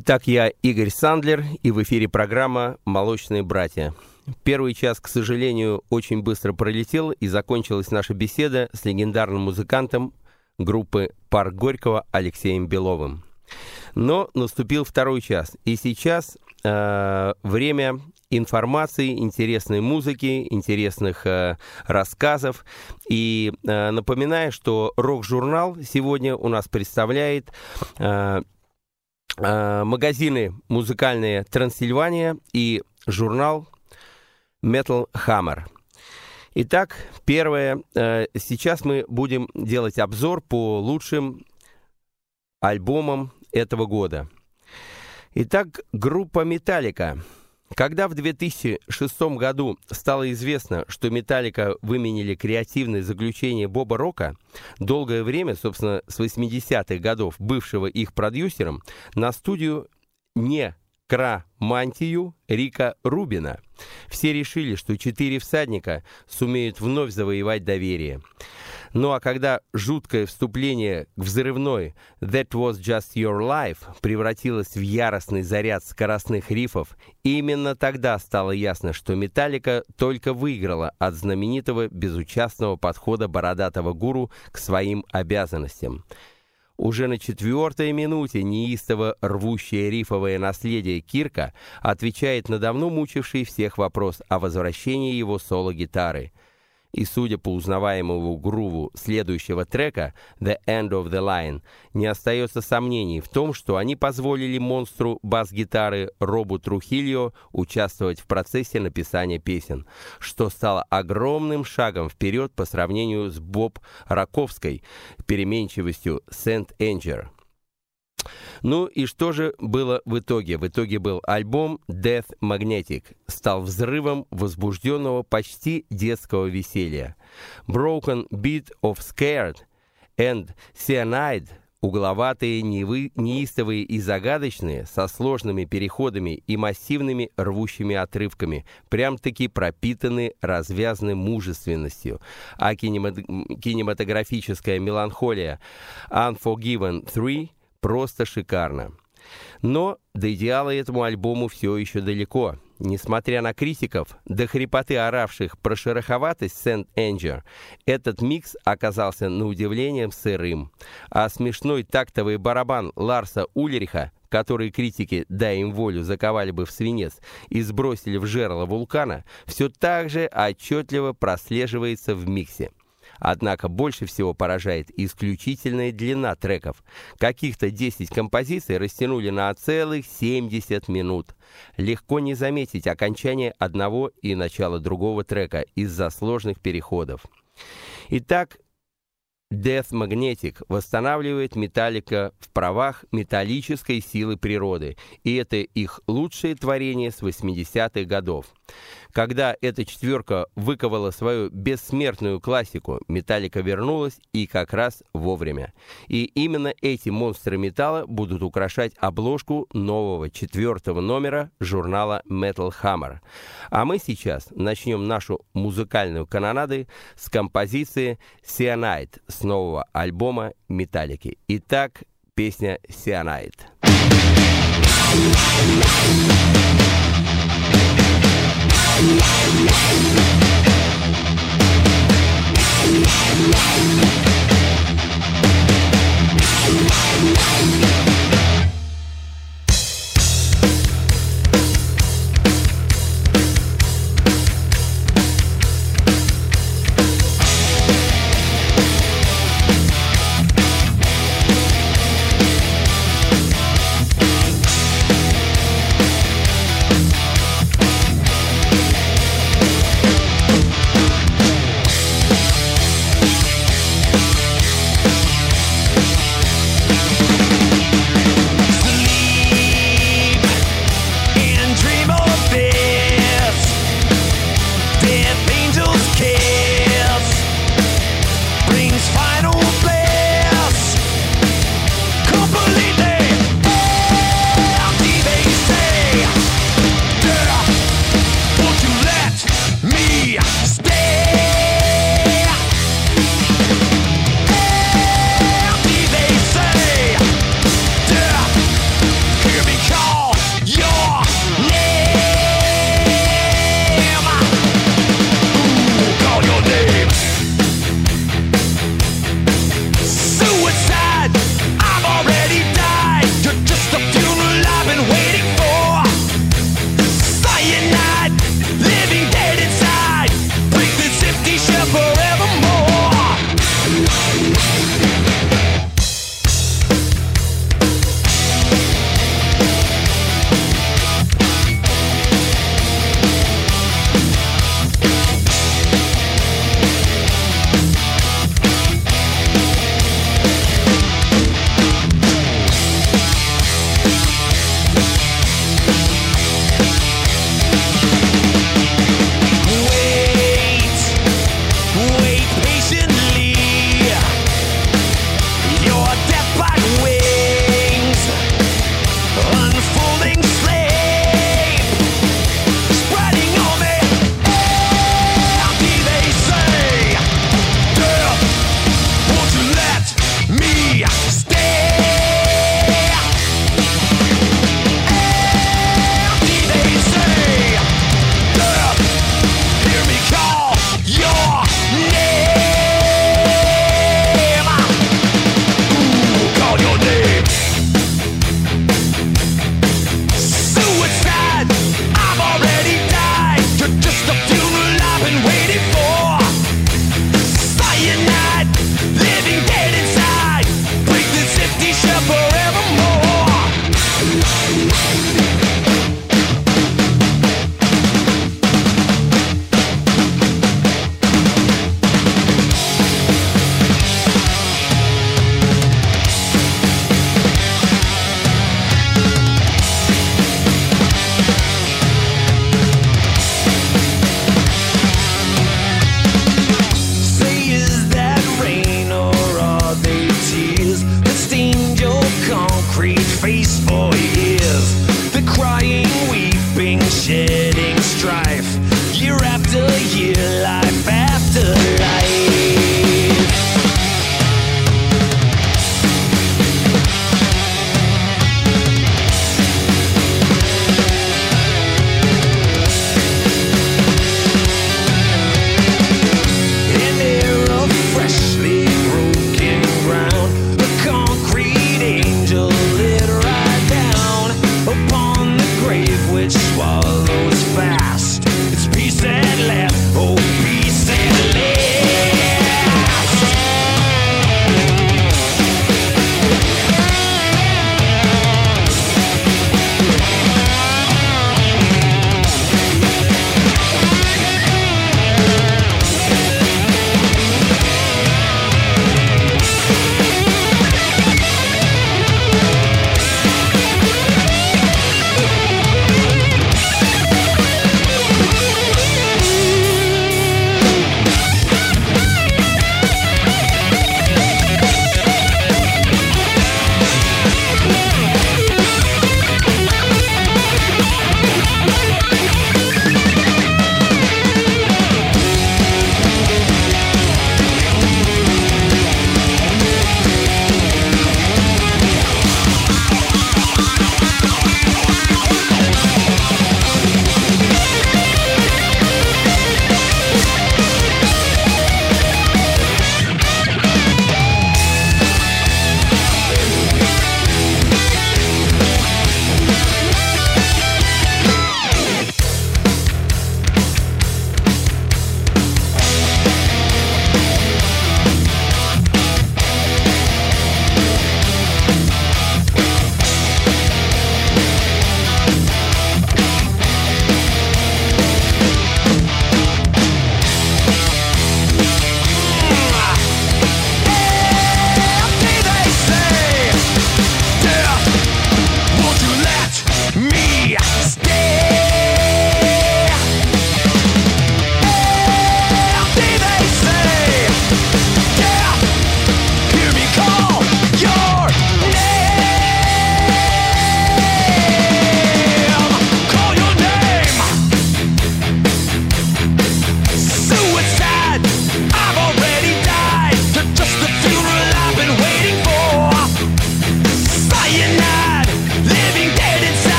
Итак, я Игорь Сандлер, и в эфире программа «Молочные братья». Первый час, к сожалению, очень быстро пролетел, и закончилась наша беседа с легендарным музыкантом группы «Парк Горького» Алексеем Беловым. Но наступил второй час, и сейчас время информации, интересной музыки, интересных рассказов. И напоминаю, что «Рок-журнал» сегодня у нас представляет... магазины музыкальные «Трансильвания» и журнал Metal Hammer. Итак, первое. Сейчас мы будем делать обзор по лучшим альбомам этого года. Итак, группа «Металлика». Когда в 2006 году стало известно, что «Металлика» выменили креативное заключение Боба Рока, долгое время, собственно, с 80-х годов, бывшего их продюсером, на студию Некромантию Рика Рубина. Все решили, что четыре всадника сумеют вновь завоевать доверие. Ну а когда жуткое вступление к взрывной «That was just your life» превратилось в яростный заряд скоростных рифов, именно тогда стало ясно, что «Металлика» только выиграла от знаменитого безучастного подхода бородатого гуру к своим обязанностям. Уже на четвертой минуте неистово рвущее рифовое наследие Кирка отвечает на давно мучивший всех вопрос о возвращении его соло-гитары. И, судя по узнаваемому груву следующего трека «The End of the Line», не остается сомнений в том, что они позволили монстру бас-гитары Робу Трухильо участвовать в процессе написания песен, что стало огромным шагом вперед по сравнению с Боб Роковской переменчивостью «Saint Anger». Ну и что же было в итоге? В итоге был альбом «Death Magnetic», стал взрывом возбужденного почти детского веселья. «Broken Beat of Scared» and «Cyanide» угловатые, неистовые и загадочные, со сложными переходами и массивными рвущими отрывками, прям-таки пропитаны развязной мужественностью. А кинематографическая меланхолия «Unforgiven 3» просто шикарно. Но до идеала этому альбому все еще далеко. Несмотря на критиков, до хрипоты оравших про шероховатость «Saint Anger», этот микс оказался на удивление сырым. А смешной тактовый барабан Ларса Ульриха, который критики, дай им волю, заковали бы в свинец и сбросили в жерло вулкана, все так же отчетливо прослеживается в миксе. Однако больше всего поражает исключительная длина треков. Каких-то 10 композиций растянули на целых 70 минут. Легко не заметить окончание одного и начало другого трека из-за сложных переходов. Итак, Death Magnetic восстанавливает «Металлика» в правах металлической силы природы, и это их лучшее творение с 80-х годов. Когда эта четверка выковала свою бессмертную классику, «Металлика» вернулась и как раз вовремя. И именно эти монстры металла будут украшать обложку нового четвертого номера журнала Metal Hammer. А мы сейчас начнем нашу музыкальную канонаду с композиции «Cyanide» с нового альбома «Металлики». Итак, песня «Cyanide».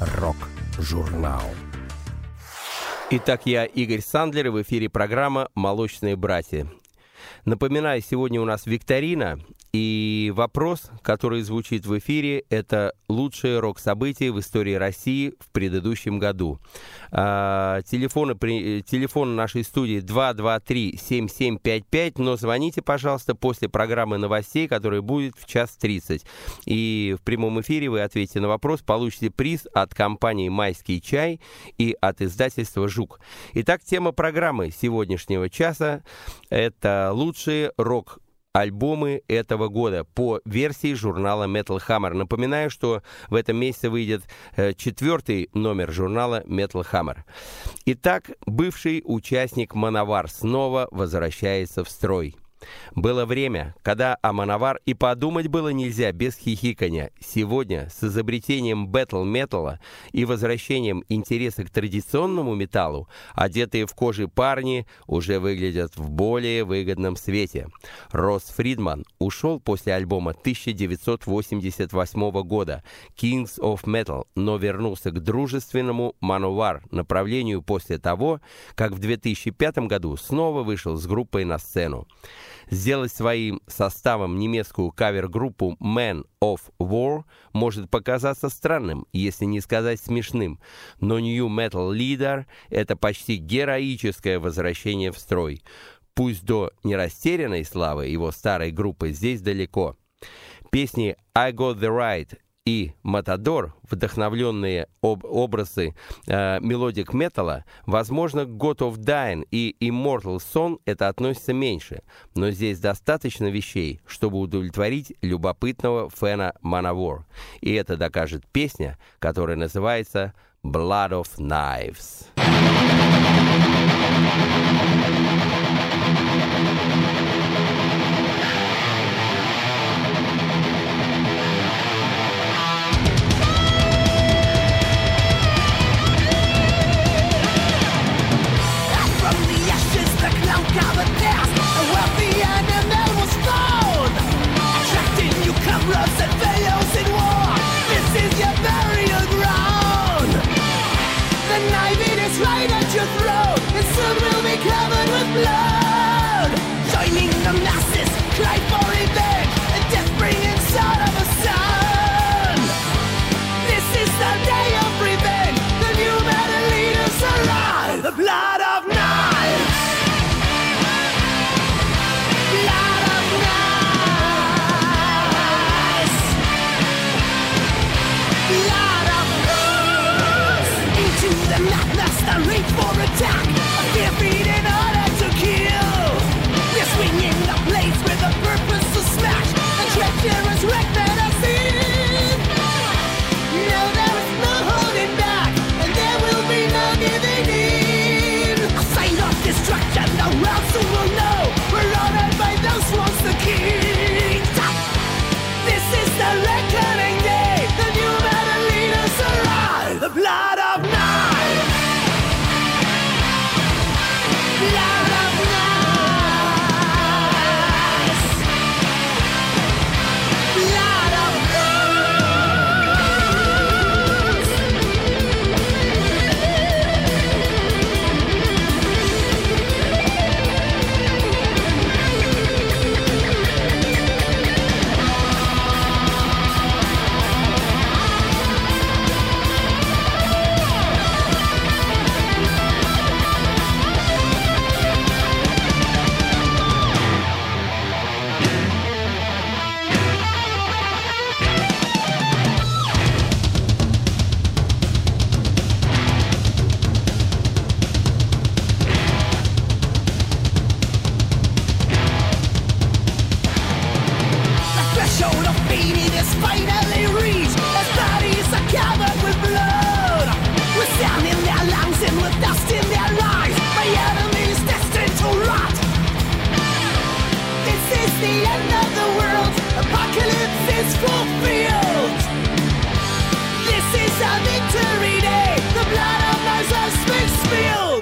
Рок-журнал. Итак, я Игорь Сандлер, и в эфире программа «Молочные братья». Напоминаю, сегодня у нас викторина, и вопрос, который звучит в эфире, это лучшее рок-событие в истории России в предыдущем году. Телефон нашей студии 223-7755, но звоните, пожалуйста, после программы новостей, которая будет в 1:30. И в прямом эфире вы ответите на вопрос, получите приз от компании «Майский чай» и от издательства «Жук». Итак, тема программы сегодняшнего часа – это лучшие рок-альбомы этого года по версии журнала Metal Hammer. Напоминаю, что в этом месяце выйдет 4-й номер журнала Metal Hammer. Итак, бывший участник Manowar снова возвращается в строй. Было время, когда о Manowar и подумать было нельзя без хихикания. Сегодня с изобретением бэтл-металла и возвращением интереса к традиционному металлу одетые в кожи парни уже выглядят в более выгодном свете. Росс Фридман ушел после альбома 1988 года «Kings of Metal», но вернулся к дружественному Manowar направлению после того, как в 2005 году снова вышел с группой на сцену. Сделать своим составом немецкую кавер-группу Man of War может показаться странным, если не сказать смешным, но New Metal Leader – это почти героическое возвращение в строй. Пусть до нерастерянной славы его старой группы здесь далеко. Песни «I Got the Right» и «Матадор», вдохновленные образы мелодик металла, возможно, «God of Dying» и «Immortal Song» это относится меньше, но здесь достаточно вещей, чтобы удовлетворить любопытного фэна Manowar. И это докажет песня, которая называется «Blood of Knives».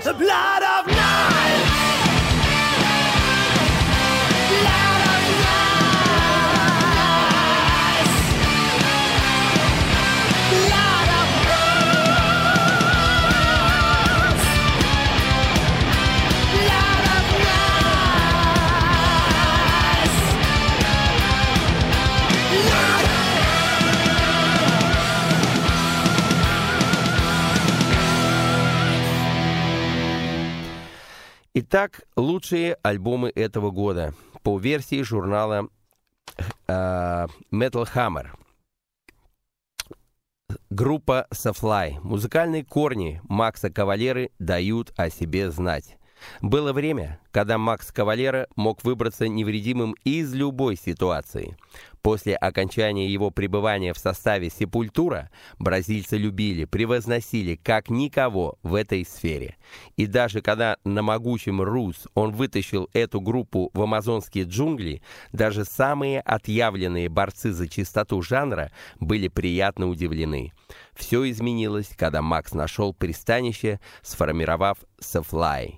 The blood of night. Итак, лучшие альбомы этого года по версии журнала Metal Hammer. Группа Soulfly. Музыкальные корни Макса Кавалеры дают о себе знать. Было время, когда Макс Кавалера мог выбраться невредимым из любой ситуации. После окончания его пребывания в составе «Сепультура» бразильцы любили, превозносили как никого в этой сфере. И даже когда на могучем «Рус» он вытащил эту группу в амазонские джунгли, даже самые отъявленные борцы за чистоту жанра были приятно удивлены. Все изменилось, когда Макс нашел пристанище, сформировав «Soulfly».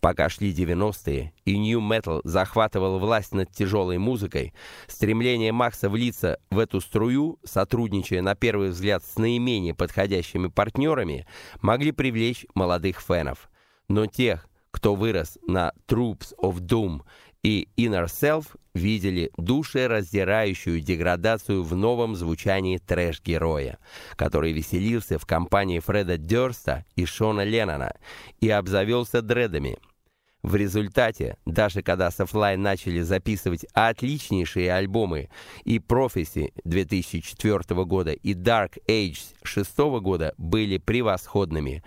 Пока шли 90-е, и нью-метал захватывал власть над тяжелой музыкой, стремление Макса влиться в эту струю, сотрудничая на первый взгляд с наименее подходящими партнерами, могли привлечь молодых фенов. Но тех, кто вырос на Troops of Doom и Inner Self, видели душераздирающую деградацию в новом звучании трэш-героя, который веселился в компании Фреда Дёрста и Шона Леннона и обзавелся дредами. В результате, даже когда Soulfly начали записывать отличнейшие альбомы и Prophecy 2004 года и Dark Age 2006 года были превосходными,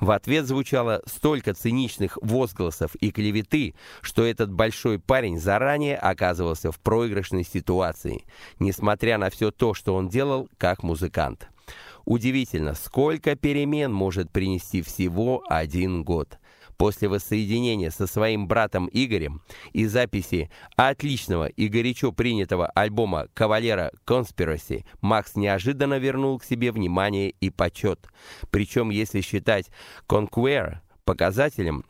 в ответ звучало столько циничных возгласов и клеветы, что этот большой парень заранее оказывался в проигрышной ситуации, несмотря на все то, что он делал как музыкант. Удивительно, сколько перемен может принести всего один год. После воссоединения со своим братом Игорем и записи отличного и горячо принятого альбома «Cavalera Conspiracy» Макс неожиданно вернул к себе внимание и почет. Причем, если считать «Conquer» показателем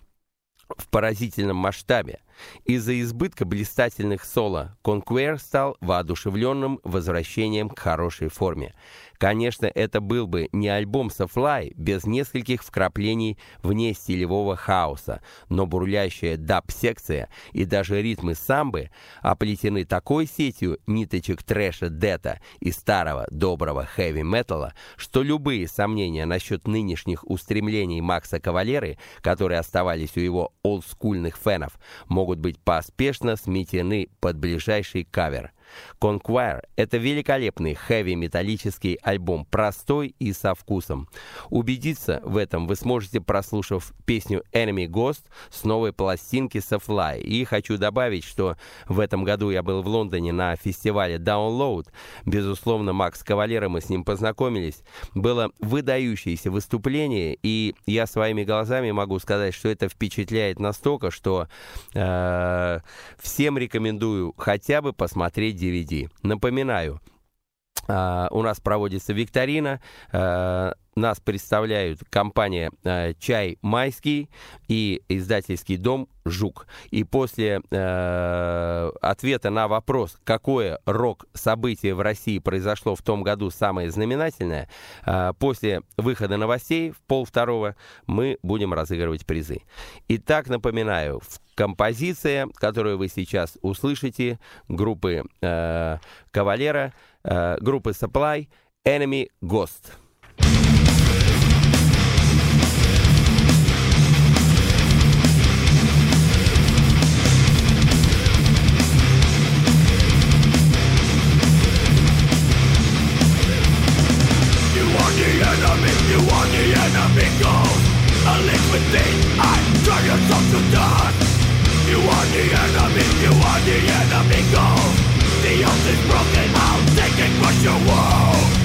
в поразительном масштабе, из-за избытка блистательных соло «Conquer» стал воодушевленным возвращением к хорошей форме. Конечно, это был бы не альбом Soulfly без нескольких вкраплений вне стилевого хаоса, но бурлящая даб-секция и даже ритмы самбы оплетены такой сетью ниточек трэша-дета и старого доброго хэви-металла, что любые сомнения насчет нынешних устремлений Макса Кавалеры, которые оставались у его олдскульных фенов, могут быть поспешно сметены под ближайший кавер. «Conquer» — это великолепный хэви-металлический альбом, простой и со вкусом. Убедиться в этом вы сможете, прослушав песню «Enemy Ghost» с новой пластинки Soulfly. И хочу добавить, что в этом году я был в Лондоне на фестивале Download. Безусловно, Макс Кавалера, мы с ним познакомились. Было выдающееся выступление, и я своими глазами могу сказать, что это впечатляет настолько, что всем рекомендую хотя бы посмотреть DVD. Напоминаю, у нас проводится викторина, нас представляют компания «Чай Майский» и издательский дом «Жук». И после ответа на вопрос, какое рок-событие в России произошло в том году самое знаменательное, после выхода новостей в 12:30 мы будем разыгрывать призы. Итак, напоминаю, композиция, которую вы сейчас услышите, группы «Кавалера», группы Soulfly, «Enemy Ghost». The earth is broken, I'll take and crush your world.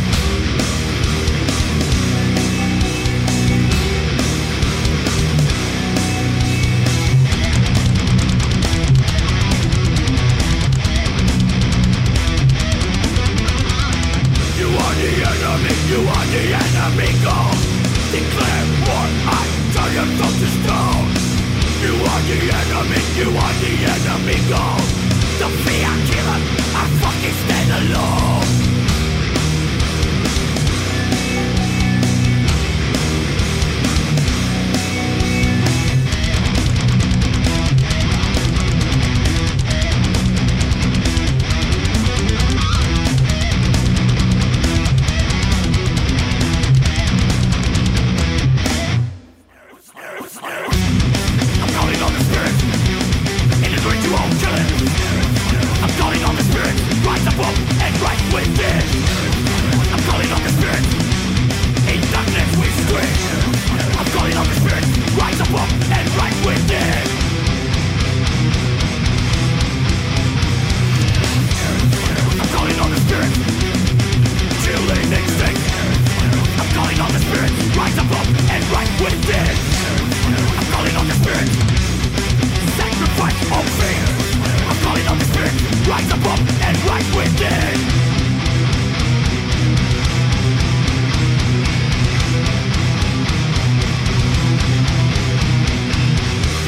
up and right within.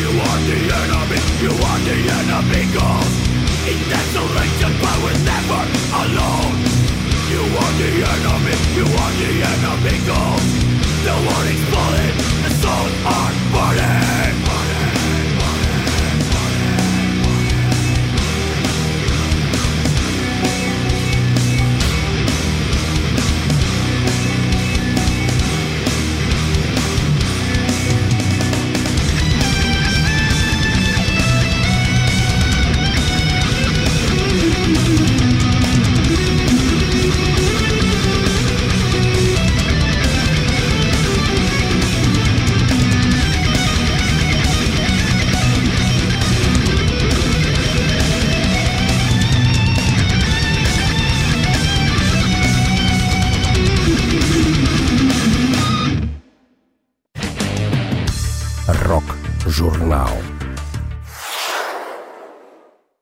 You are the enemy, you are the enemy, cause in desolation but we're never alone. You are the enemy, you are the enemy, cause the world is falling, the souls are burning.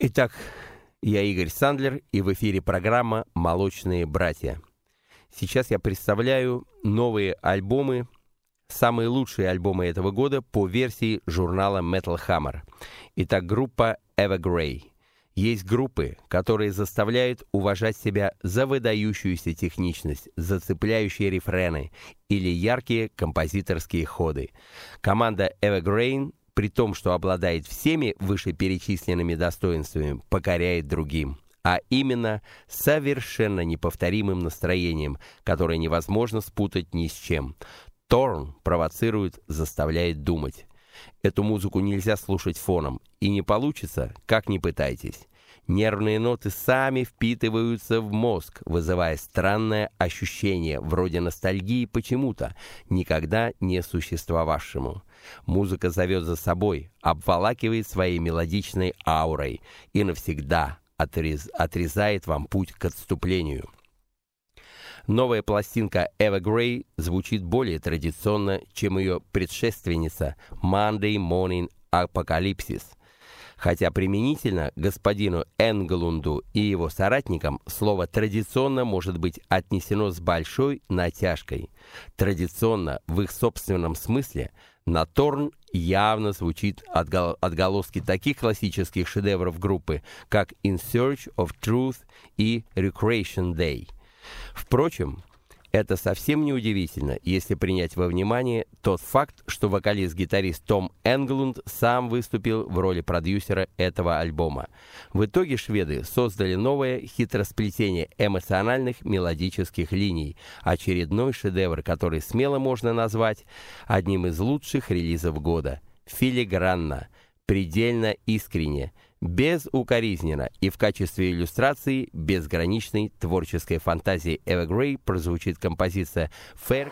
Итак, я Игорь Сандлер, и в эфире программа «Молочные братья». Сейчас я представляю новые альбомы, самые лучшие альбомы этого года по версии журнала Metal Hammer. Итак, группа Evergrey. Есть группы, которые заставляют уважать себя за выдающуюся техничность, за цепляющие рефрены или яркие композиторские ходы. Команда Evergrey, при том, что обладает всеми вышеперечисленными достоинствами, покоряет другим, а именно совершенно неповторимым настроением, которое невозможно спутать ни с чем. Торн провоцирует, заставляет думать. Эту музыку нельзя слушать фоном, и не получится, как ни пытайтесь. Нервные ноты сами впитываются в мозг, вызывая странное ощущение, вроде ностальгии почему-то, никогда не существовавшему. Музыка зовет за собой, обволакивает своей мелодичной аурой и навсегда отрезает вам путь к отступлению. Новая пластинка Evergrey звучит более традиционно, чем ее предшественница Monday Morning Apocalypse. Хотя применительно господину Энглунду и его соратникам слово «традиционно» может быть отнесено с большой натяжкой. Традиционно в их собственном смысле на Торн явно звучит отголоски таких классических шедевров группы, как «In Search of Truth» и «Recreation Day». Впрочем, это совсем не удивительно, если принять во внимание тот факт, что вокалист-гитарист Том Энглунд сам выступил в роли продюсера этого альбома. В итоге шведы создали новое хитросплетение эмоциональных мелодических линий, очередной шедевр, который смело можно назвать одним из лучших релизов года. Филигранно, предельно искренне, безукоризненно и в качестве иллюстрации безграничной творческой фантазии Evergrey прозвучит композиция «Fair».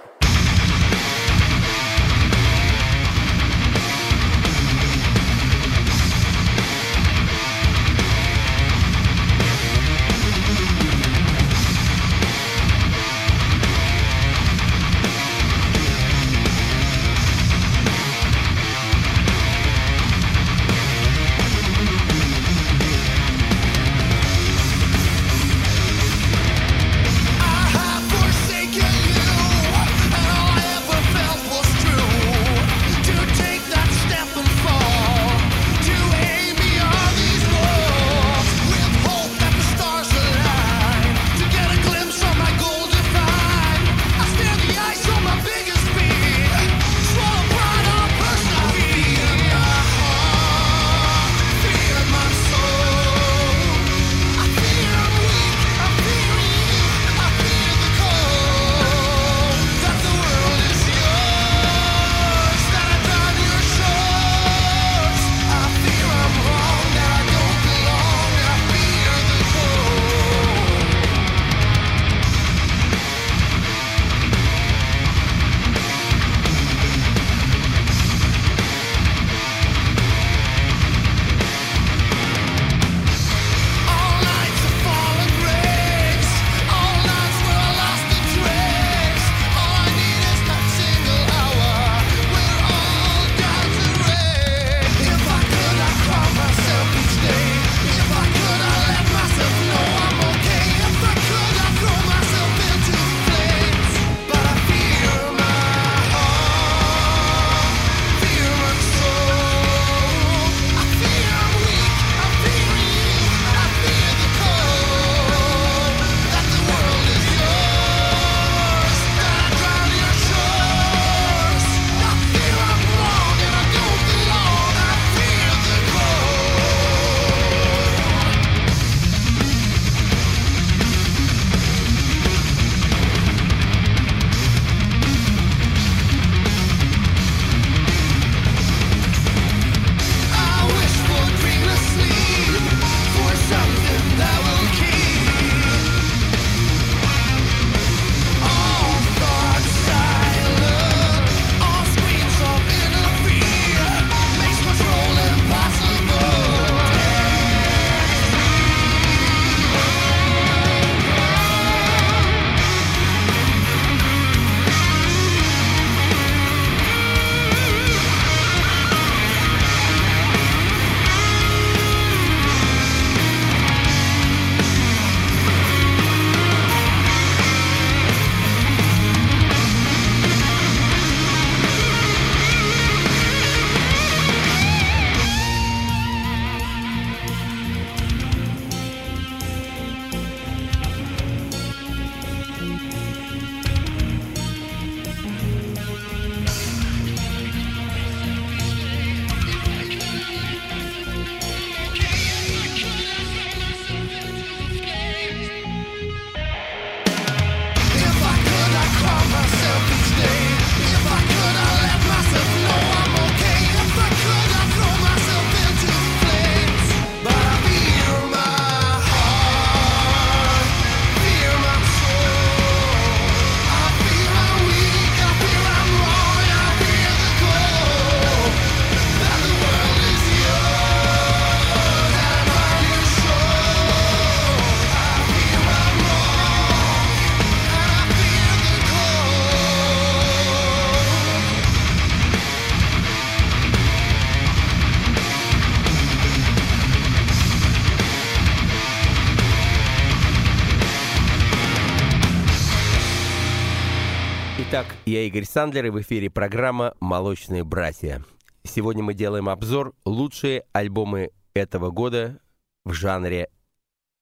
Итак, я Игорь Сандлер, и в эфире программа «Молочные братья». Сегодня мы делаем обзор лучшие альбомы этого года в жанре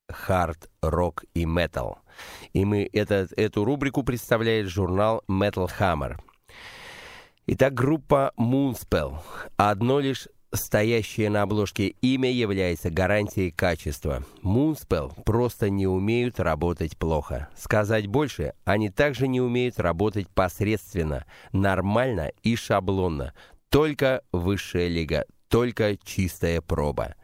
хард-рок и метал. И мы эту рубрику представляет журнал Metal Hammer. Итак, группа Moonspell. Одно лишь стоящее на обложке имя является гарантией качества. Moonspell просто не умеют работать плохо. Сказать больше, они также не умеют работать посредственно, нормально и шаблонно. Только высшая лига, только чистая проба.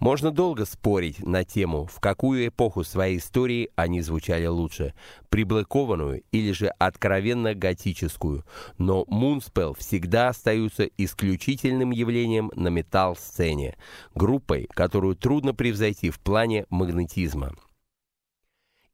Можно долго спорить на тему, в какую эпоху своей истории они звучали лучше, приблокованную или же откровенно готическую, но Moonspell всегда остаются исключительным явлением на метал-сцене, группой, которую трудно превзойти в плане магнетизма.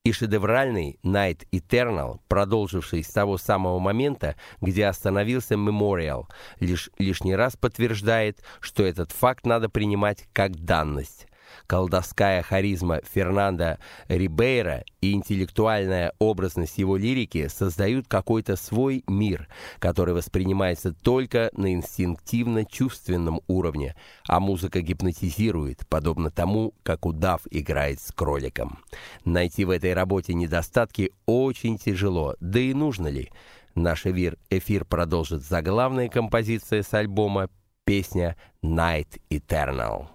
И шедевральный Night Eternal, продолживший с того самого момента, где остановился Memorial, лишний раз подтверждает, что этот факт надо принимать как данность. Колдовская харизма Фернандо Рибейра и интеллектуальная образность его лирики создают какой-то свой мир, который воспринимается только на инстинктивно-чувственном уровне, а музыка гипнотизирует, подобно тому, как удав играет с кроликом. Найти в этой работе недостатки очень тяжело, да и нужно ли? Наш эфир продолжит заглавная композиция с альбома, песня «Night Eternal».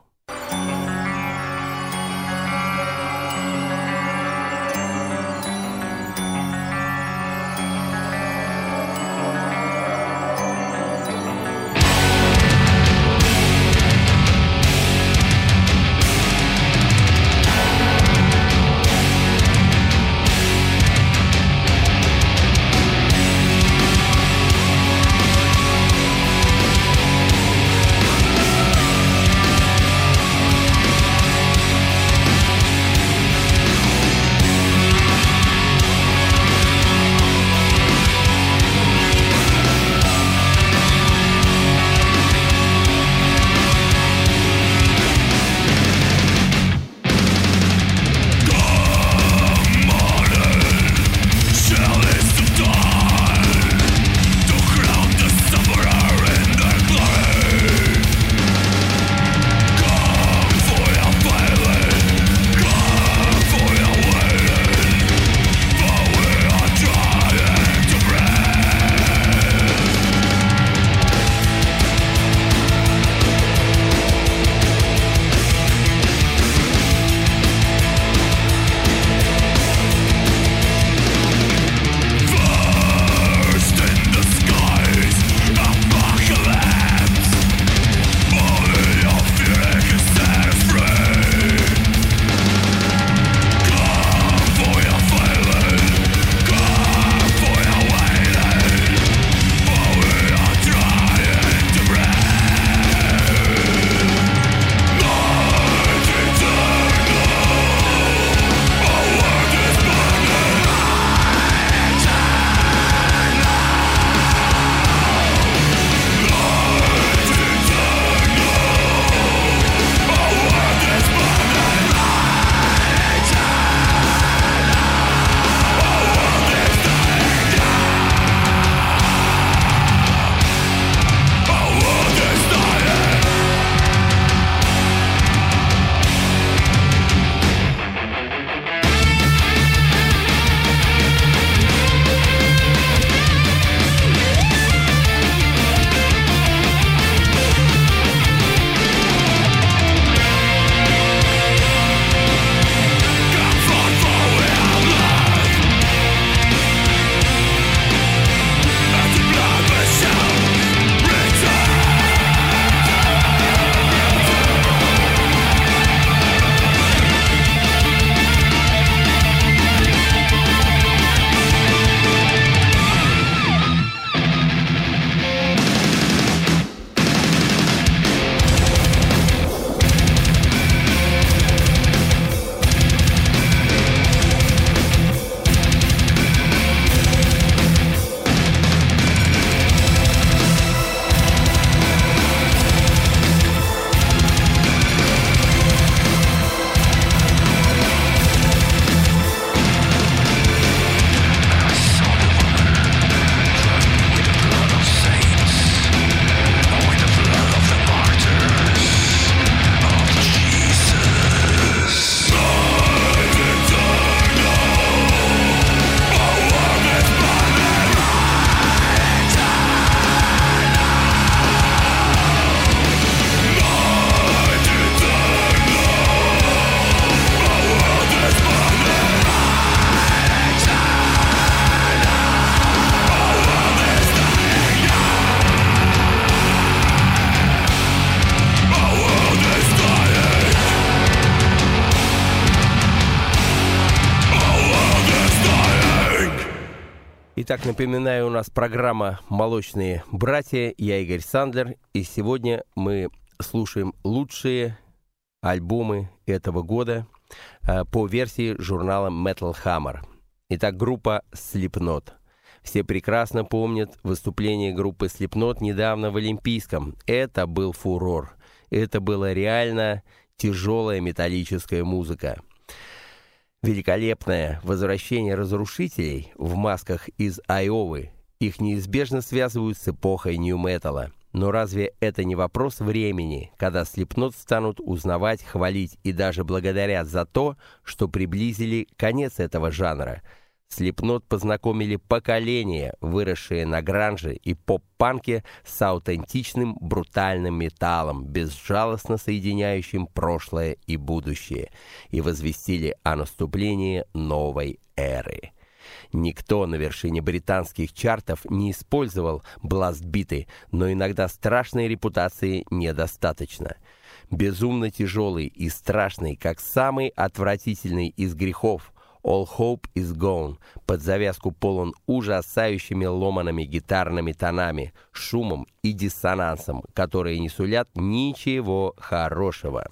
Итак, напоминаю, у нас программа «Молочные братья». Я Игорь Сандлер, и сегодня мы слушаем лучшие альбомы этого года по версии журнала Metal Hammer. Итак, группа Slipknot. Все прекрасно помнят выступление группы Slipknot недавно в Олимпийском. Это был фурор. Это была реально тяжелая металлическая музыка. Великолепное возвращение разрушителей в масках из Айовы. Их неизбежно связывают с эпохой нью-металла. Но разве это не вопрос времени, когда Slipknot станут узнавать, хвалить и даже благодарят за то, что приблизили конец этого жанра? Slipknot познакомили поколения, выросшие на гранже и поп-панке, с аутентичным брутальным металлом, безжалостно соединяющим прошлое и будущее, и возвестили о наступлении новой эры. Никто на вершине британских чартов не использовал бластбиты, но иногда страшной репутации недостаточно. Безумно тяжелый и страшный, как самый отвратительный из грехов, «All Hope Is Gone», под завязку полон ужасающими ломаными гитарными тонами, шумом и диссонансом, которые не сулят ничего хорошего.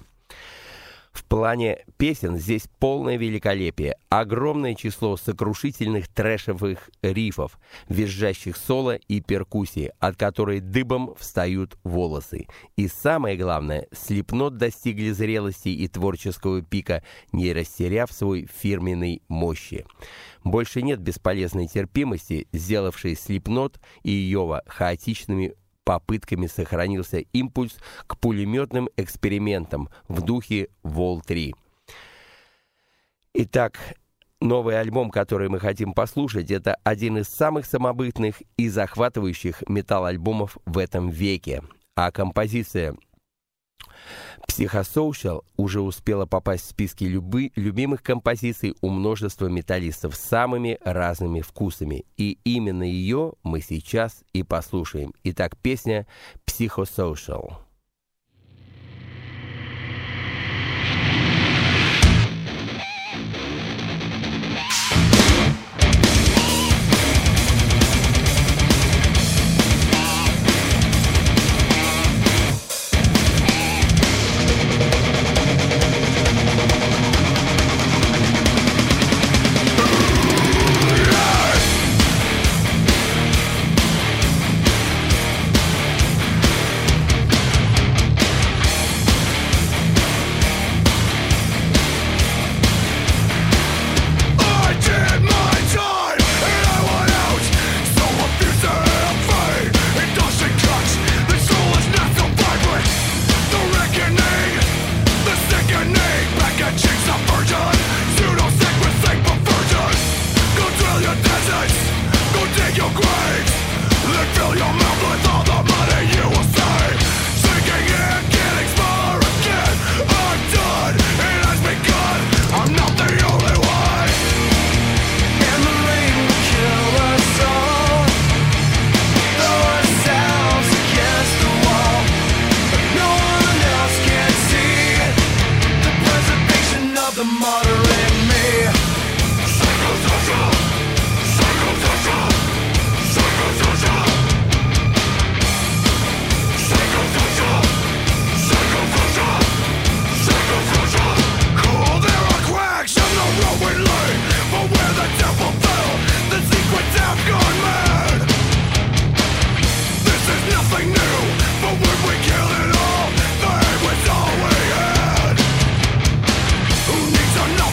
В плане песен здесь полное великолепие, огромное число сокрушительных трэшевых рифов, визжащих соло и перкуссии, от которой дыбом встают волосы. И самое главное, Slipknot достигли зрелости и творческого пика, не растеряв свой фирменной мощи. Больше нет бесполезной терпимости, сделавшей Slipknot и Йова хаотичными попытками сохранился импульс к пулеметным экспериментам в духе «Вол-3». Итак, новый альбом, который мы хотим послушать, это один из самых самобытных и захватывающих металл-альбомов в этом веке. А композиция «Психосоушал» уже успела попасть в списки любимых композиций у множества металлистов с самыми разными вкусами. И именно ее мы сейчас и послушаем. Итак, песня «Психосоушал». No!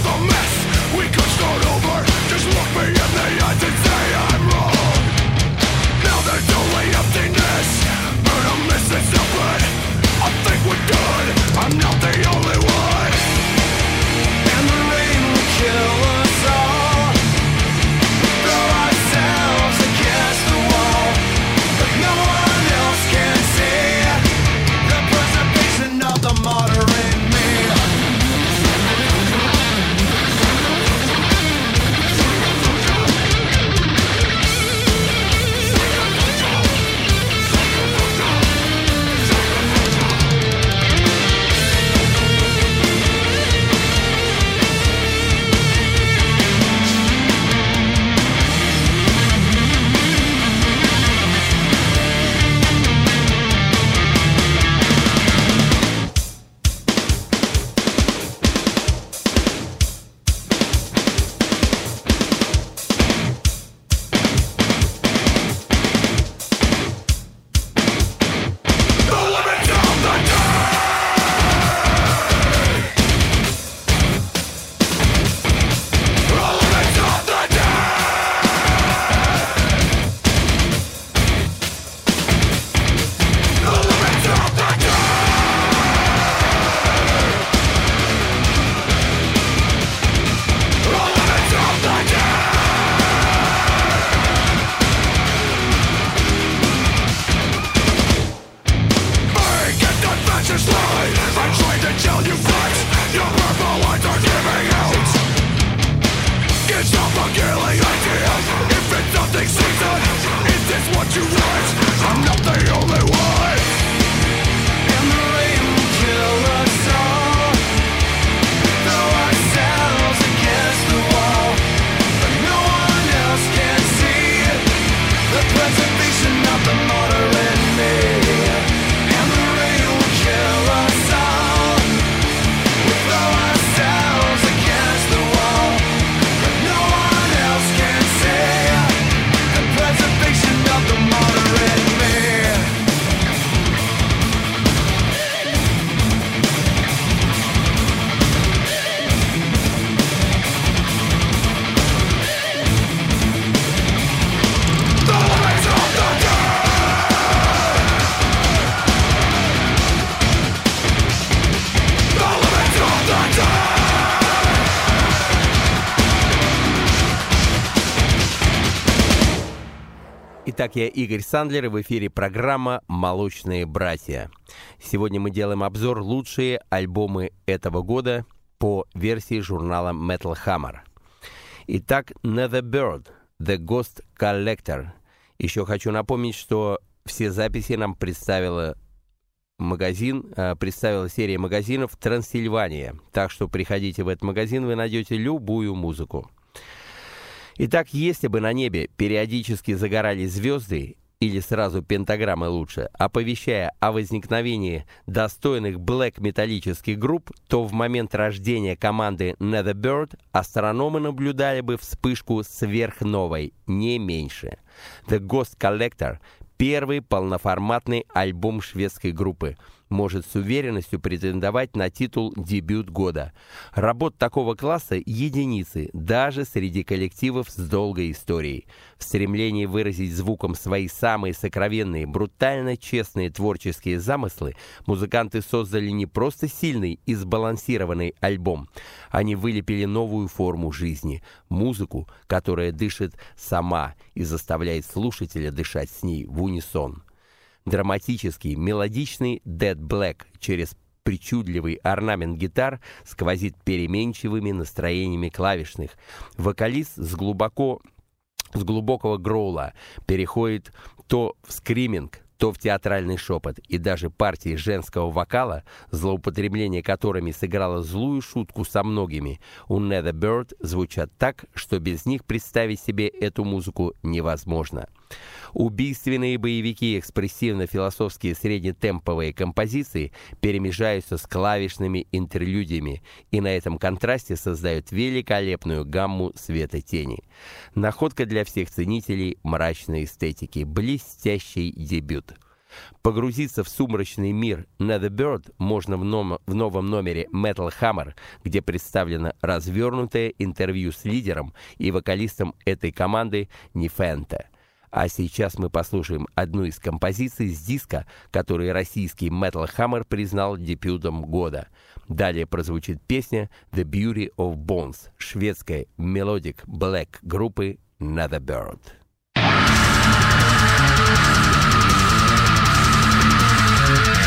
Итак, я Игорь Сандлер, и в эфире программа «Молочные братья». Сегодня мы делаем обзор лучшие альбомы этого года по версии журнала Metal Hammer. Итак, Netherbird, The Ghost Collector. Еще хочу напомнить, что все записи нам представила серия магазинов «Трансильвания». Так что приходите в этот магазин, вы найдете любую музыку. Итак, если бы на небе периодически загорались звезды, или сразу пентаграммы лучше, оповещая о возникновении достойных блэк-металлических групп, то в момент рождения команды Netherbird астрономы наблюдали бы вспышку сверхновой, не меньше. The Ghost Collector – первый полноформатный альбом шведской группы. Может с уверенностью претендовать на титул «Дебют года». Работ такого класса единицы, даже среди коллективов с долгой историей. В стремлении выразить звуком свои самые сокровенные, брутально честные творческие замыслы, музыканты создали не просто сильный и сбалансированный альбом. Они вылепили новую форму жизни – музыку, которая дышит сама и заставляет слушателя дышать с ней в унисон. Драматический, мелодичный Dead Black через причудливый орнамент гитар сквозит переменчивыми настроениями клавишных. Вокалист с глубокого гроула переходит то в скриминг, то в театральный шепот, и даже партии женского вокала, злоупотребление которыми сыграло злую шутку со многими, у Netherbird звучат так, что без них представить себе эту музыку невозможно. Убийственные боевики, экспрессивно-философские среднетемповые композиции перемежаются с клавишными интерлюдиями и на этом контрасте создают великолепную гамму света-тени. Находка для всех ценителей мрачной эстетики. Блестящий дебют. Погрузиться в сумрачный мир Netherbird можно в новом номере Metal Hammer, где представлено развернутое интервью с лидером и вокалистом этой команды Нифенте. А сейчас мы послушаем одну из композиций с диска, который российский Metal Hammer признал дебютом года. Далее прозвучит песня «The Beauty of Bones» шведской мелодик Black группы Netherbird. Look,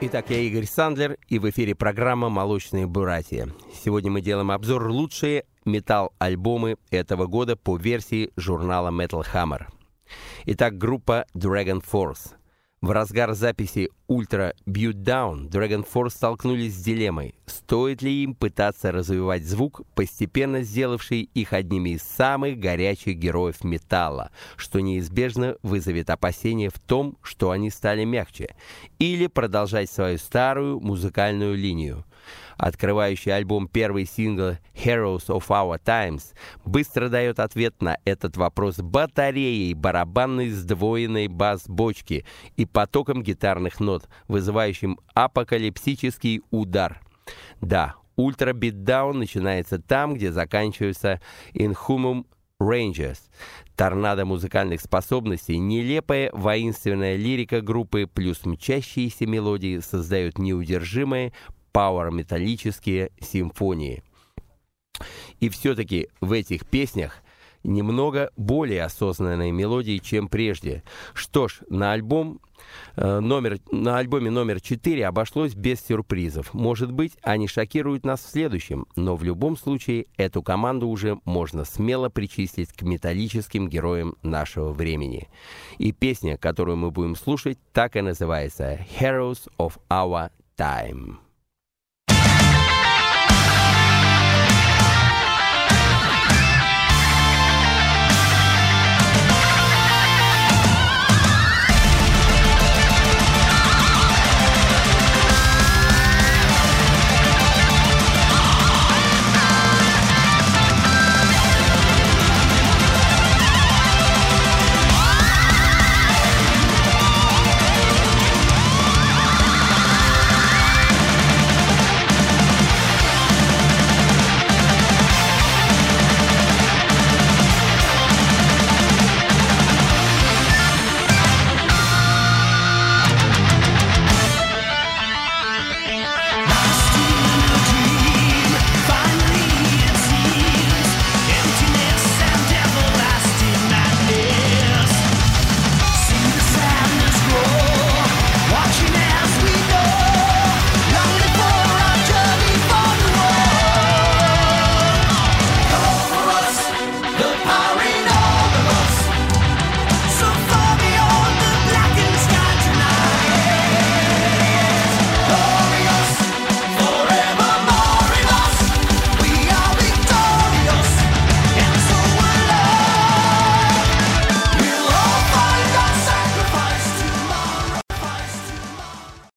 Итак, я Игорь Сандлер, и в эфире программа «Молочные братья». Сегодня мы делаем обзор лучшие метал-альбомы этого года по версии журнала Metal Hammer. Итак, группа Dragon Force. В разгар записи Ultra Beat Down Dragon Force столкнулись с дилеммой, стоит ли им пытаться развивать звук, постепенно сделавший их одними из самых горячих героев металла, что неизбежно вызовет опасения в том, что они стали мягче, или продолжать свою старую музыкальную линию. Открывающий альбом первый сингл «Heroes of Our Times» быстро дает ответ на этот вопрос батареей барабанной сдвоенной бас-бочки и потоком гитарных нот, вызывающим апокалипсический удар. Да, «Ultra Beatdown» начинается там, где заканчивается «Inhumum Rangers». Торнадо музыкальных способностей, нелепая воинственная лирика группы плюс мчащиеся мелодии создают неудержимое пауэр-металлические симфонии. И все-таки в этих песнях немного более осознанные мелодии, чем прежде. Что ж, на альбоме номер 4 обошлось без сюрпризов. Может быть, они шокируют нас в следующем, но в любом случае эту команду уже можно смело причислить к металлическим героям нашего времени. И песня, которую мы будем слушать, так и называется «Heroes of Our Time».